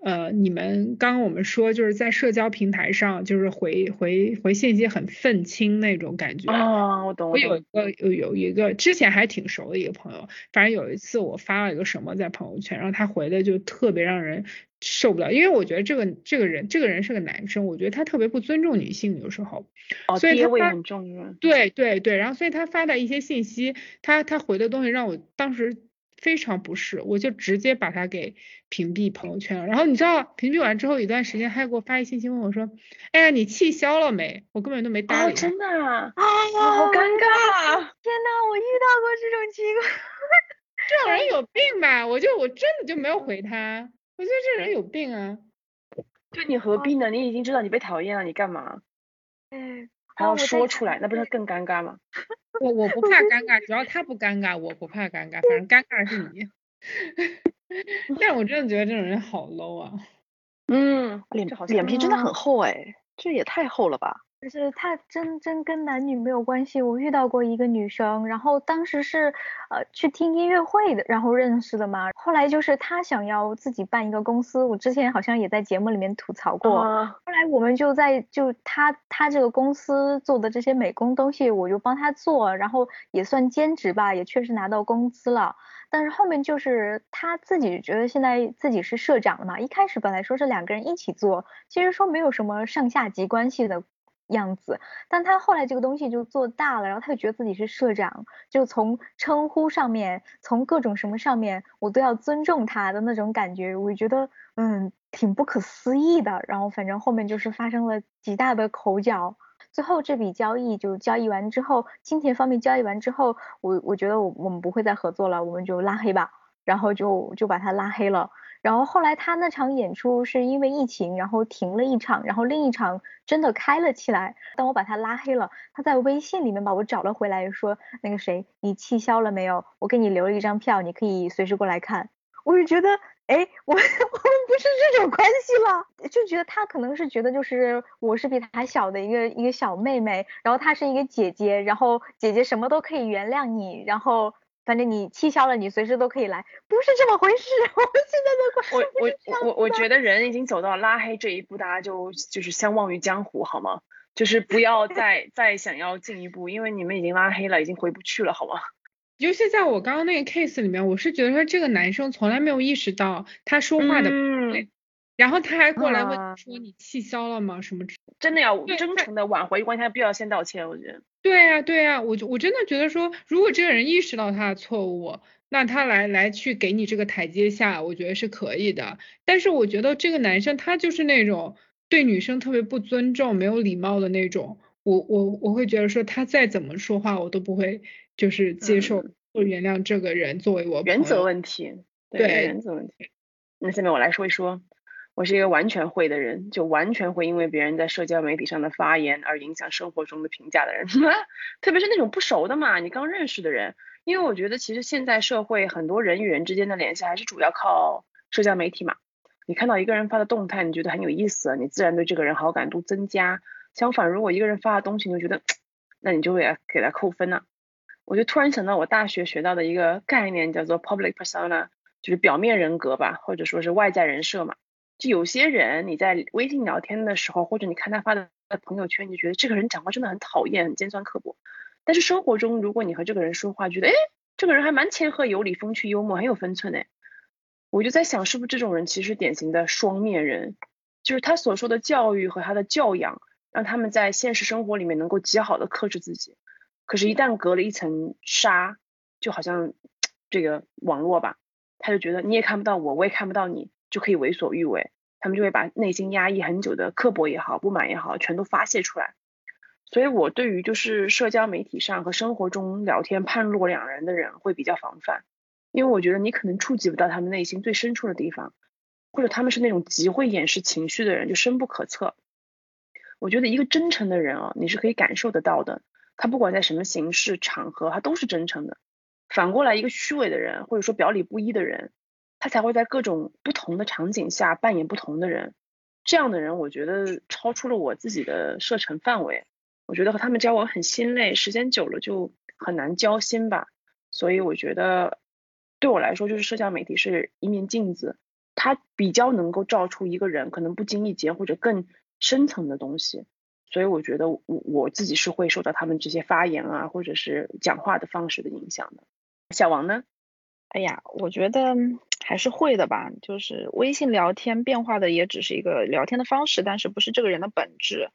呃，你们刚刚我们说就是在社交平台上就是回回回信息很愤青那种感觉。哦，我懂。我有一个有有一个之前还挺熟的一个朋友，反正有一次我发了一个什么在朋友圈，然后他回的就特别让人受不了，因为我觉得这个这个人这个人是个男生，我觉得他特别不尊重女性，有时候。哦，所以他发很重要。对对对，然后所以他发的一些信息，他他回的东西让我当时非常不适，我就直接把他给屏蔽朋友圈了。然后你知道屏蔽完之后一段时间，他给我发一信息问我说：“哎呀，你气消了没？”我根本都没搭理他。哦，真的啊！啊，好尴尬！天哪，我遇到过这种情况，这人有病吧？我就我真的就没有回他。我觉得这人有病啊！就你何必呢？你已经知道你被讨厌了，你干嘛？嗯，还要说出来，那不是更尴尬吗？我我不怕尴尬，只要他不尴尬，我不怕尴尬，反正尴尬是你。但我真的觉得这种人好 low 啊！嗯，脸脸皮真的很厚哎，这也太厚了吧！就是他真真跟男女没有关系，我遇到过一个女生，然后当时是呃去听音乐会的，然后认识的嘛。后来就是她想要自己办一个公司，我之前好像也在节目里面吐槽过。Uh, 后来我们就在就她她这个公司做的这些美工东西，我就帮她做，然后也算兼职吧，也确实拿到工资了。但是后面就是他自己觉得现在自己是社长了嘛，一开始本来说是两个人一起做，其实说没有什么上下级关系的样子，但他后来这个东西就做大了，然后他就觉得自己是社长，就从称呼上面，从各种什么上面，我都要尊重他的那种感觉，我觉得嗯挺不可思议的。然后反正后面就是发生了极大的口角，最后这笔交易就交易完之后，金钱方面交易完之后，我我觉得我我们不会再合作了，我们就拉黑吧，然后就就把他拉黑了。然后后来他那场演出是因为疫情，然后停了一场，然后另一场真的开了起来。当我把他拉黑了，他在微信里面把我找了回来，说那个谁，你气消了没有？我给你留了一张票，你可以随时过来看。我就觉得，哎，我我们不是这种关系了，就觉得他可能是觉得就是我是比他小的一个一个小妹妹，然后她是一个姐姐，然后姐姐什么都可以原谅你，然后。反正你气消了，你随时都可以来，不是这么回事。我现在都快我我我我觉得人已经走到拉黑这一步，大家就就是相忘于江湖，好吗？就是不要再再想要进一步，因为你们已经拉黑了，已经回不去了，好吗？尤其在我刚刚那个 case 里面，我是觉得说这个男生从来没有意识到他说话的不对、嗯，然后他还过来问你说你气消了吗？啊、什么真的要真诚的挽回关系，他必须要先道歉，我觉得。对啊对啊，我我真的觉得说，如果这个人意识到他的错误，那他来来去给你这个台阶下，我觉得是可以的。但是我觉得这个男生他就是那种对女生特别不尊重、没有礼貌的那种，我我我会觉得说他再怎么说话，我都不会就是接受或原谅这个人作为我朋友、嗯、原则问题，对，对原则问题。那下面我来说一说。我是一个完全会的人，就完全会因为别人在社交媒体上的发言而影响生活中的评价的人，特别是那种不熟的嘛，你刚认识的人。因为我觉得其实现在社会很多人与人之间的联系还是主要靠社交媒体嘛。你看到一个人发的动态，你觉得很有意思，你自然对这个人好感度增加。相反，如果一个人发的东西，你就觉得，那你就会给他扣分了、啊。我就突然想到我大学学到的一个概念，叫做 public persona， 就是表面人格吧，或者说是外在人设嘛。就有些人你在微信聊天的时候，或者你看他发的朋友圈，你就觉得这个人讲话真的很讨厌，很尖酸刻薄。但是生活中如果你和这个人说话，觉得诶这个人还蛮谦和有礼，风趣幽默，很有分寸诶。我就在想，是不是这种人其实典型的双面人，就是他所说的教育和他的教养让他们在现实生活里面能够极好的克制自己，可是一旦隔了一层纱，就好像这个网络吧，他就觉得你也看不到我，我也看不到你，就可以为所欲为。他们就会把内心压抑很久的刻薄也好，不满也好，全都发泄出来。所以我对于就是社交媒体上和生活中聊天判若两人的人会比较防范，因为我觉得你可能触及不到他们内心最深处的地方，或者他们是那种极会掩饰情绪的人，就深不可测。我觉得一个真诚的人啊，你是可以感受得到的，他不管在什么形式场合，他都是真诚的。反过来，一个虚伪的人，或者说表里不一的人，他才会在各种不同的场景下扮演不同的人。这样的人我觉得超出了我自己的射程范围，我觉得和他们交往很心累，时间久了就很难交心吧。所以我觉得对我来说，就是社交媒体是一面镜子，它比较能够照出一个人可能不经意间或者更深层的东西。所以我觉得我我自己是会受到他们这些发言啊，或者是讲话的方式的影响的。小王呢？哎呀，我觉得还是会的吧，就是微信聊天变化的也只是一个聊天的方式，但是不是这个人的本质。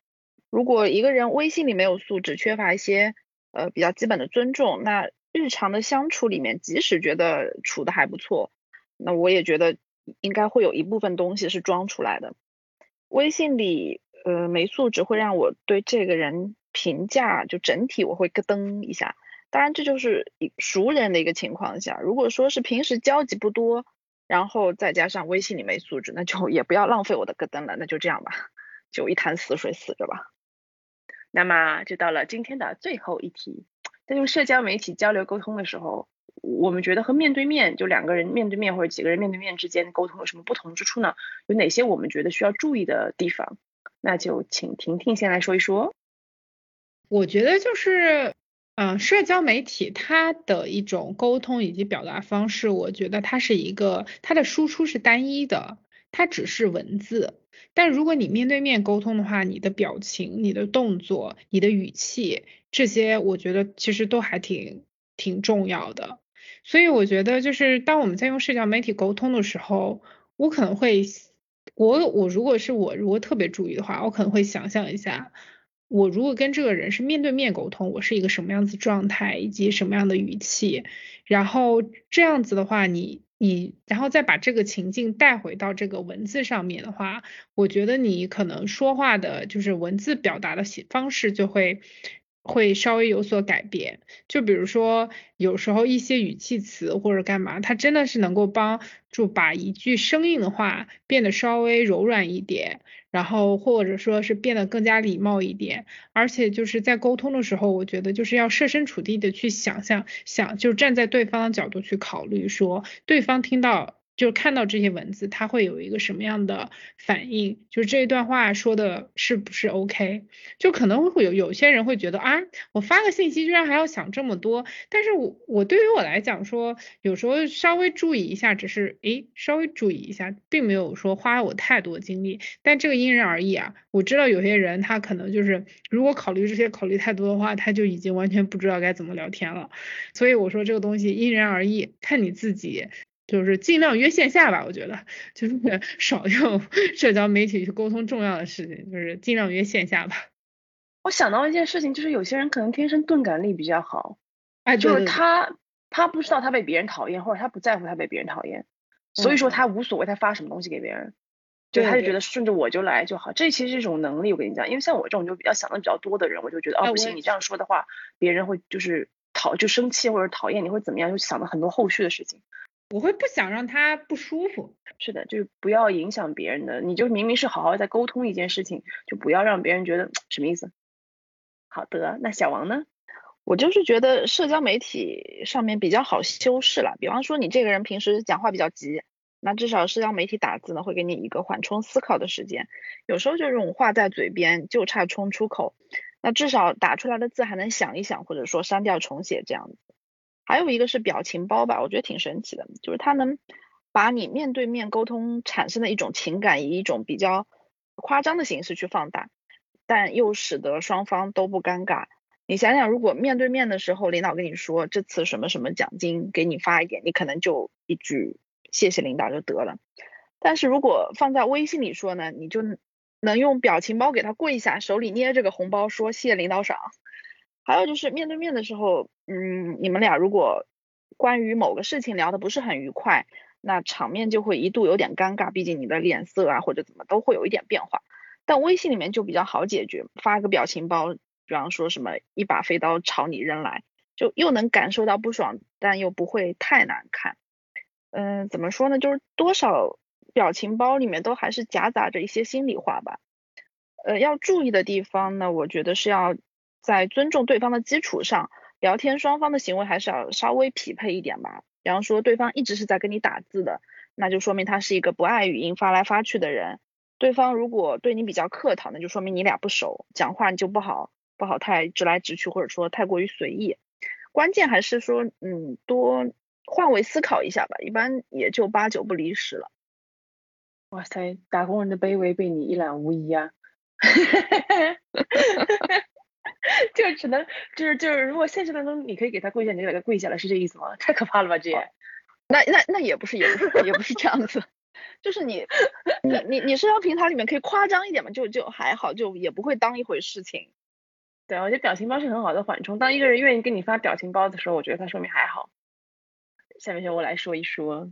如果一个人微信里没有素质，缺乏一些呃比较基本的尊重，那日常的相处里面，即使觉得处得还不错，那我也觉得应该会有一部分东西是装出来的。微信里呃没素质会让我对这个人评价就整体我会咯噔一下。当然这就是熟人的一个情况下，如果说是平时交集不多，然后再加上微信里没素质，那就也不要浪费我的咯噔了，那就这样吧，就一潭死水死着吧。那么就到了今天的最后一题，在用社交媒体交流沟通的时候，我们觉得和面对面，就两个人面对面或者几个人面对面之间沟通有什么不同之处呢？有哪些我们觉得需要注意的地方？那就请婷婷先来说一说。我觉得就是嗯、呃，社交媒体它的一种沟通以及表达方式，我觉得它是一个，它的输出是单一的，它只是文字。但如果你面对面沟通的话，你的表情、你的动作、你的语气，这些我觉得其实都还挺挺重要的。所以我觉得就是当我们在用社交媒体沟通的时候，我可能会我我如果是我如果特别注意的话，我可能会想象一下，我如果跟这个人是面对面沟通，我是一个什么样子状态以及什么样的语气，然后这样子的话你你然后再把这个情境带回到这个文字上面的话，我觉得你可能说话的就是文字表达的方式就会会稍微有所改变。就比如说有时候一些语气词或者干嘛，它真的是能够帮助把一句生硬的话变得稍微柔软一点，然后或者说是变得更加礼貌一点。而且就是在沟通的时候，我觉得就是要设身处地的去想象想就站在对方的角度去考虑，说对方听到就看到这些文字他会有一个什么样的反应，就这一段话说的是不是 OK。 就可能会有有些人会觉得啊，我发个信息居然还要想这么多，但是我我对于我来讲说，有时候稍微注意一下，只是诶稍微注意一下，并没有说花我太多精力，但这个因人而异啊。我知道有些人他可能就是如果考虑这些考虑太多的话，他就已经完全不知道该怎么聊天了。所以我说这个东西因人而异，看你自己，就是尽量约线下吧。我觉得就是少用社交媒体去沟通重要的事情，就是尽量约线下吧。我想到一件事情，就是有些人可能天生钝感力比较好，哎，就是他他不知道他被别人讨厌，或者他不在乎他被别人讨厌，所以说他无所谓他发什么东西给别人，就他就觉得顺着我就来就好。这其实是一种能力，我跟你讲，因为像我这种就比较想的比较多的人，我就觉得哦不行，你这样说的话别人会就是讨就生气或者讨厌你会怎么样，就想了很多后续的事情。我会不想让他不舒服。是的，就是不要影响别人的，你就明明是好好在沟通一件事情，就不要让别人觉得什么意思。好的，那小王呢？我就是觉得社交媒体上面比较好修饰了，比方说你这个人平时讲话比较急，那至少社交媒体打字呢会给你一个缓冲思考的时间，有时候就这种话在嘴边就差冲出口，那至少打出来的字还能想一想，或者说删掉重写这样子。还有一个是表情包吧，我觉得挺神奇的，就是它能把你面对面沟通产生的一种情感以一种比较夸张的形式去放大，但又使得双方都不尴尬。你想想，如果面对面的时候领导跟你说这次什么什么奖金给你发一点，你可能就一句谢谢领导就得了，但是如果放在微信里说呢，你就能用表情包给他跪一下，手里捏这个红包说谢领导赏。还有就是面对面的时候，嗯，你们俩如果关于某个事情聊得不是很愉快，那场面就会一度有点尴尬，毕竟你的脸色啊或者怎么都会有一点变化。但微信里面就比较好解决，发个表情包，比方说什么一把飞刀朝你扔来，就又能感受到不爽，但又不会太难看。嗯，怎么说呢，就是多少表情包里面都还是夹杂着一些心里话吧。呃，要注意的地方呢，我觉得是要在尊重对方的基础上，聊天双方的行为还是要稍微匹配一点吧。比方说对方一直是在跟你打字的，那就说明他是一个不爱语音发来发去的人。对方如果对你比较客套，那就说明你俩不熟，讲话你就不好不好太直来直去，或者说太过于随意。关键还是说嗯，多换位思考一下吧，一般也就八九不离十了。哇塞，打工人的卑微被你一览无遗啊。就只能就是就是如果现实当中你可以给他跪下，你就给他跪下了，是这意思吗？太可怕了吧这也、哦、那那那也不是也不是也不是这样子。就是你你你你社交平台里面可以夸张一点嘛，就就还好，就也不会当一回事情。对，我觉得表情包是很好的缓冲，当一个人愿意给你发表情包的时候，我觉得他说明还好。下面我来说一说，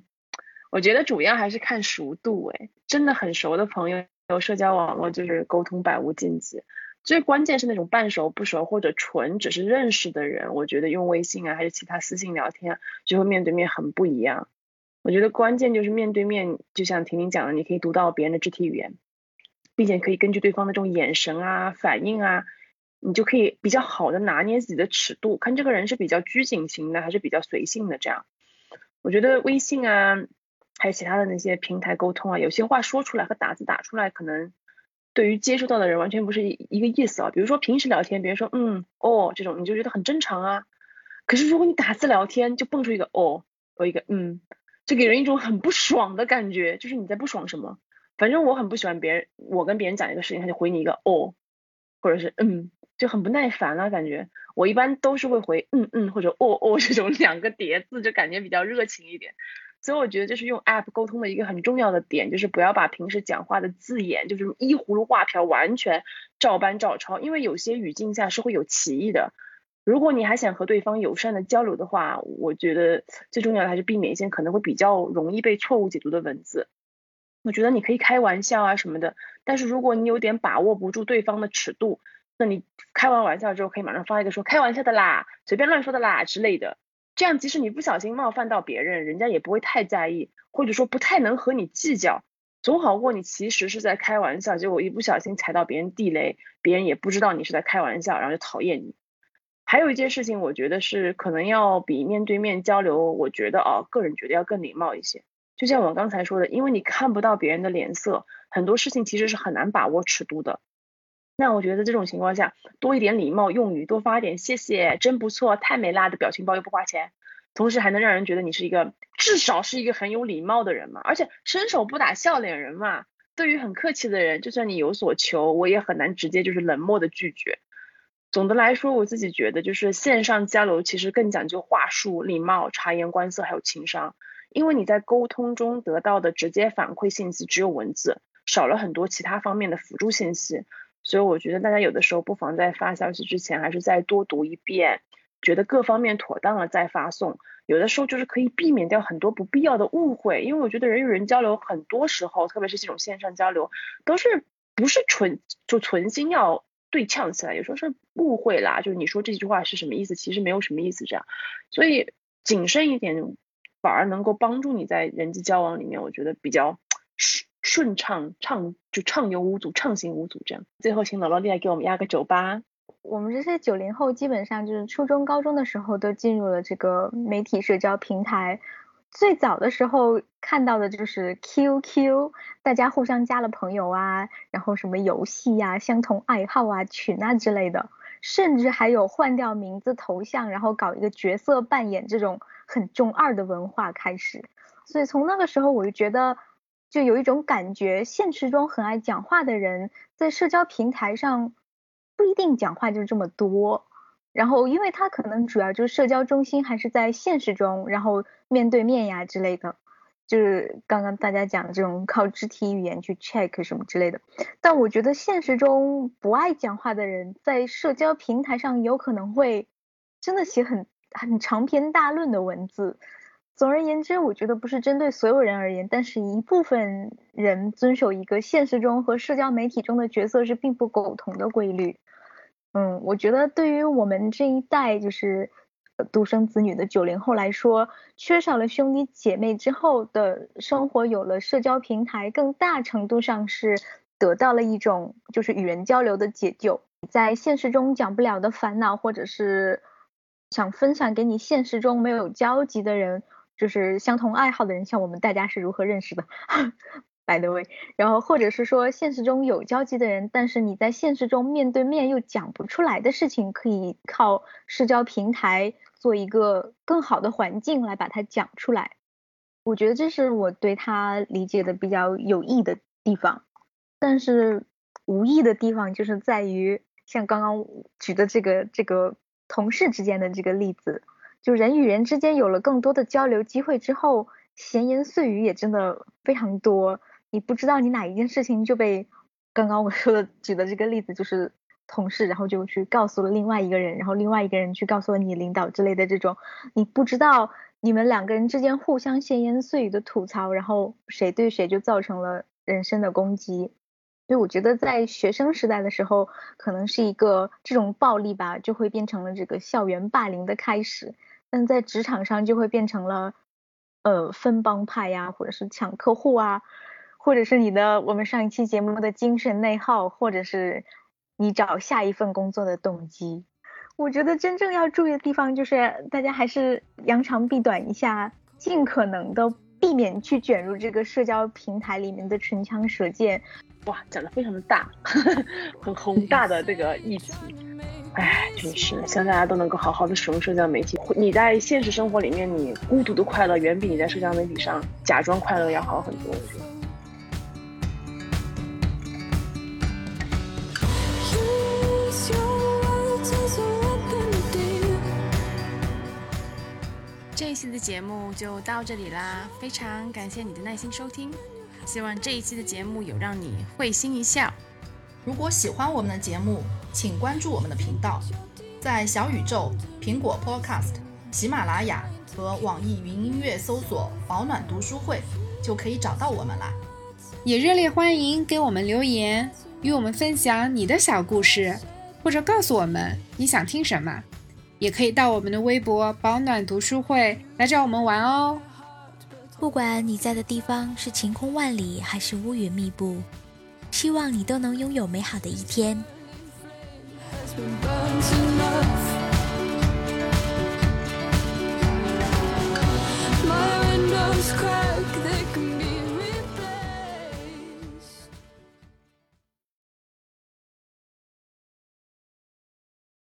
我觉得主要还是看熟度，诶真的很熟的朋友社交网络就是沟通百无禁忌。最关键是那种半熟不熟或者纯只是认识的人，我觉得用微信啊还是其他私信聊天就会面对面很不一样。我觉得关键就是面对面，就像婷婷讲的，你可以读到别人的肢体语言，并且可以根据对方的这种眼神啊反应啊，你就可以比较好的拿捏自己的尺度，看这个人是比较拘谨型的还是比较随性的。这样我觉得微信啊还有其他的那些平台沟通啊，有些话说出来和打字打出来可能对于接触到的人完全不是一个意思啊。比如说平时聊天别人说嗯哦这种，你就觉得很正常啊，可是如果你打字聊天就蹦出一个哦和一个嗯，就给人一种很不爽的感觉，就是你在不爽什么。反正我很不喜欢别人，我跟别人讲一个事情他就回你一个哦或者是嗯，就很不耐烦了、啊、感觉。我一般都是会回嗯嗯或者哦哦这种两个叠字，就感觉比较热情一点。所以我觉得就是用 app 沟通的一个很重要的点，就是不要把平时讲话的字眼就是依葫芦画瓢完全照搬照抄，因为有些语境下是会有歧义的。如果你还想和对方友善的交流的话，我觉得最重要的还是避免一些可能会比较容易被错误解读的文字。我觉得你可以开玩笑啊什么的，但是如果你有点把握不住对方的尺度，那你开完玩笑之后可以马上发一个说开玩笑的啦，随便乱说的啦之类的，这样即使你不小心冒犯到别人，人家也不会太在意，或者说不太能和你计较，总好过你其实是在开玩笑，结果一不小心踩到别人地雷，别人也不知道你是在开玩笑，然后就讨厌你。还有一件事情我觉得是可能要比面对面交流，我觉得啊，个人觉得要更礼貌一些。就像我刚才说的，因为你看不到别人的脸色，很多事情其实是很难把握尺度的。那我觉得这种情况下多一点礼貌用语，多发一点谢谢真不错太美啦的表情包，又不花钱，同时还能让人觉得你是一个至少是一个很有礼貌的人嘛。而且伸手不打笑脸人嘛，对于很客气的人，就算你有所求，我也很难直接就是冷漠的拒绝。总的来说我自己觉得就是线上交流其实更讲究话术、礼貌、察言观色还有情商，因为你在沟通中得到的直接反馈信息只有文字，少了很多其他方面的辅助信息。所以我觉得大家有的时候不妨在发消息之前还是再多读一遍，觉得各方面妥当了再发送，有的时候就是可以避免掉很多不必要的误会。因为我觉得人与人交流很多时候，特别是这种线上交流，都是不是纯就存心要对呛起来，有时候是误会啦，就是你说这句话是什么意思，其实没有什么意思这样。所以谨慎一点反而能够帮助你在人际交往里面，我觉得比较顺畅畅就畅游无阻畅行无阻这样。最后请姥姥来给我们压个轴吧。我们这些九零后基本上就是初中高中的时候都进入了这个媒体社交平台，最早的时候看到的就是 Q Q， 大家互相加了朋友啊，然后什么游戏啊、相同爱好啊、群啊之类的，甚至还有换掉名字头像然后搞一个角色扮演这种很中二的文化开始。所以从那个时候我就觉得就有一种感觉，现实中很爱讲话的人在社交平台上不一定讲话就这么多，然后因为他可能主要就是社交中心还是在现实中，然后面对面呀之类的，就是刚刚大家讲这种靠肢体语言去 check 什么之类的。但我觉得现实中不爱讲话的人在社交平台上有可能会真的写很很长篇大论的文字。总而言之，我觉得不是针对所有人而言，但是一部分人遵守一个现实中和社交媒体中的角色是并不苟同的规律。嗯，我觉得对于我们这一代就是独生子女的九零后来说，缺少了兄弟姐妹之后的生活有了社交平台，更大程度上是得到了一种就是与人交流的解救，在现实中讲不了的烦恼，或者是想分享给你现实中没有交集的人，就是相同爱好的人，像我们大家是如何认识的by the way， 然后或者是说现实中有交集的人，但是你在现实中面对面又讲不出来的事情，可以靠社交平台做一个更好的环境来把它讲出来。我觉得这是我对他理解的比较有益的地方，但是无益的地方就是在于像刚刚举的这个这个同事之间的这个例子，就人与人之间有了更多的交流机会之后，闲言碎语也真的非常多，你不知道你哪一件事情就被刚刚我说的举的这个例子，就是同事然后就去告诉了另外一个人，然后另外一个人去告诉了你领导之类的，这种你不知道你们两个人之间互相闲言碎语的吐槽，然后谁对谁就造成了人身的攻击。所以我觉得在学生时代的时候可能是一个这种暴力吧，就会变成了这个校园霸凌的开始，但在职场上就会变成了呃分帮派呀，或者是抢客户啊，或者是你的我们上一期节目的精神内耗，或者是你找下一份工作的动机。我觉得真正要注意的地方就是大家还是扬长避短一下，尽可能的避免去卷入这个社交平台里面的唇枪舌剑。哇，讲得非常的大，呵呵，很宏大的这个议题。哎，真是希望大家都能够好好的使用社交媒体。你在现实生活里面，你孤独的快乐远比你在社交媒体上假装快乐要好很多，我觉得。这一期的节目就到这里啦，非常感谢你的耐心收听，希望这一期的节目有让你会心一笑。如果喜欢我们的节目，请关注我们的频道，在小宇宙、苹果 Podcast、 喜马拉雅和网易云音乐搜索保暖读书会就可以找到我们啦。也热烈欢迎给我们留言，与我们分享你的小故事，或者告诉我们你想听什么，也可以到我们的微博保暖读书会来找我们玩哦。不管你在的地方是晴空万里还是乌云密布，希望你都能拥有美好的一天。